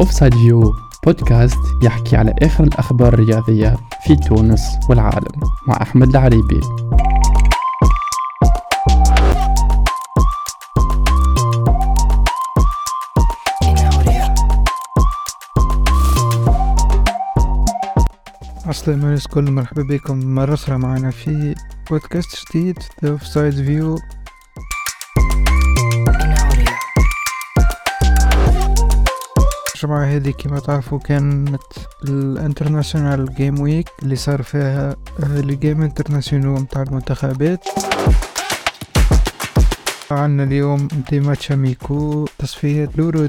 أوفسايد فيو بودكاست يحكي على آخر الأخبار الرياضية في تونس والعالم مع أحمد العريبي. السلام عليكم كل، مرحبا بكم مرة أخرى معنا في بودكاست جديد The Offside View. الجمعة هذه كما تعرفوا كانت الانترناشنال جيم ويك اللي صار فيها الجيم انترناشنال متاع المنتخبات. عنا اليوم دي ماتش اميكو، تصفية لورو 2024،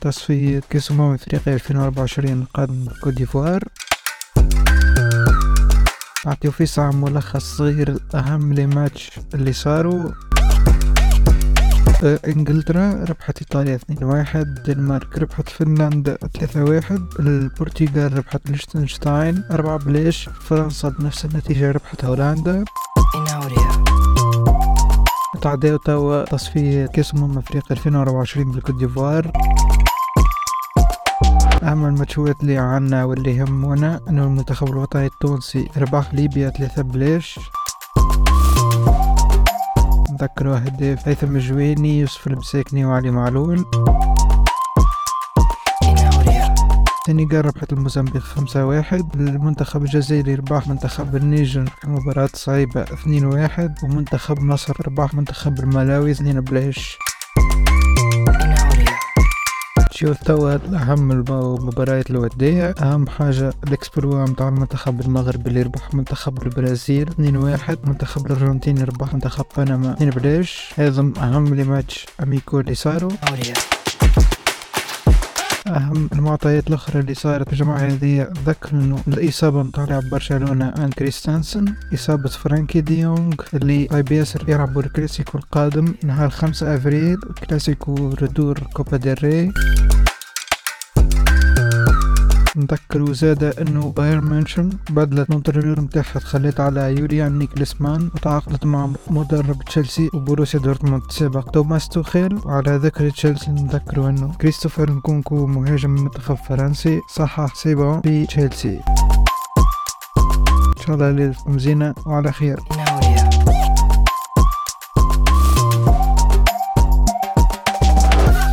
تصفية كأس أمم أفريقيا 2024 قادم كوت ديفوار. نعطيو في ساعة ملخص صغير الأهم لي ماتش اللي صاروا. انجلترا ربحت ايطاليا 2-1، الدنمارك ربحت فنلندا 3-1، البرتغال ربحت ليشتنشتاين 4-0، فرنسا بنفس النتيجة ربحت هولندا. تعداو توا تصفية كأس أمم أفريقيا 2024 بالكوت ديفوار. أهم الماتشات اللي عنا واللي يهمونا أنه المنتخب الوطني التونسي ربح ليبيا 3-0، تذكروا هداف هيثم جواني، يوسف المساكني وعلي معلول. السنغال ربحت الموزمبيق 5-1، المنتخب الجزائري ربح منتخب النيجر مباراة صعيبة 2-1، ومنتخب مصر ربح منتخب الملاوي 2-0. شو توا أهم المباريات الودية، أهم حاجة الإكسبروا متاع المنتخب المغرب اللي ربح منتخب البرازيل 2-1، منتخب الأرجنتين ربح منتخب بنما 2-0. هذم أهم لي ماتش أميكو اللي صاروا. أهم المعطيات الأخرى اللي صارت في الجمعة هذه، ذكر إنه الإصابة متاع لاعب برشلونة أن كريستانسن، إصابة فرانكي ديونغ اللي ياسر يلعبوا الكلاسيكو القادم نهار 5 أبريل، كلاسيكو ردور كوبا ديل ري. نذكروا زادة إنه بايرن ميونخ بدلت الانتريور متاعها، تخلت على يوليان نيكلسمان وتعاقدت مع مدرب تشيلسي وبروسيا دورتموند السابق توماس توخيل. وعلى ذكر تشيلسي نذكروا إنه كريستوفر نكونكو مهاجم منتخب فرنسي صحح سيبون في تشيلسي. إن شاء الله ليلة مزينة وعلى خير.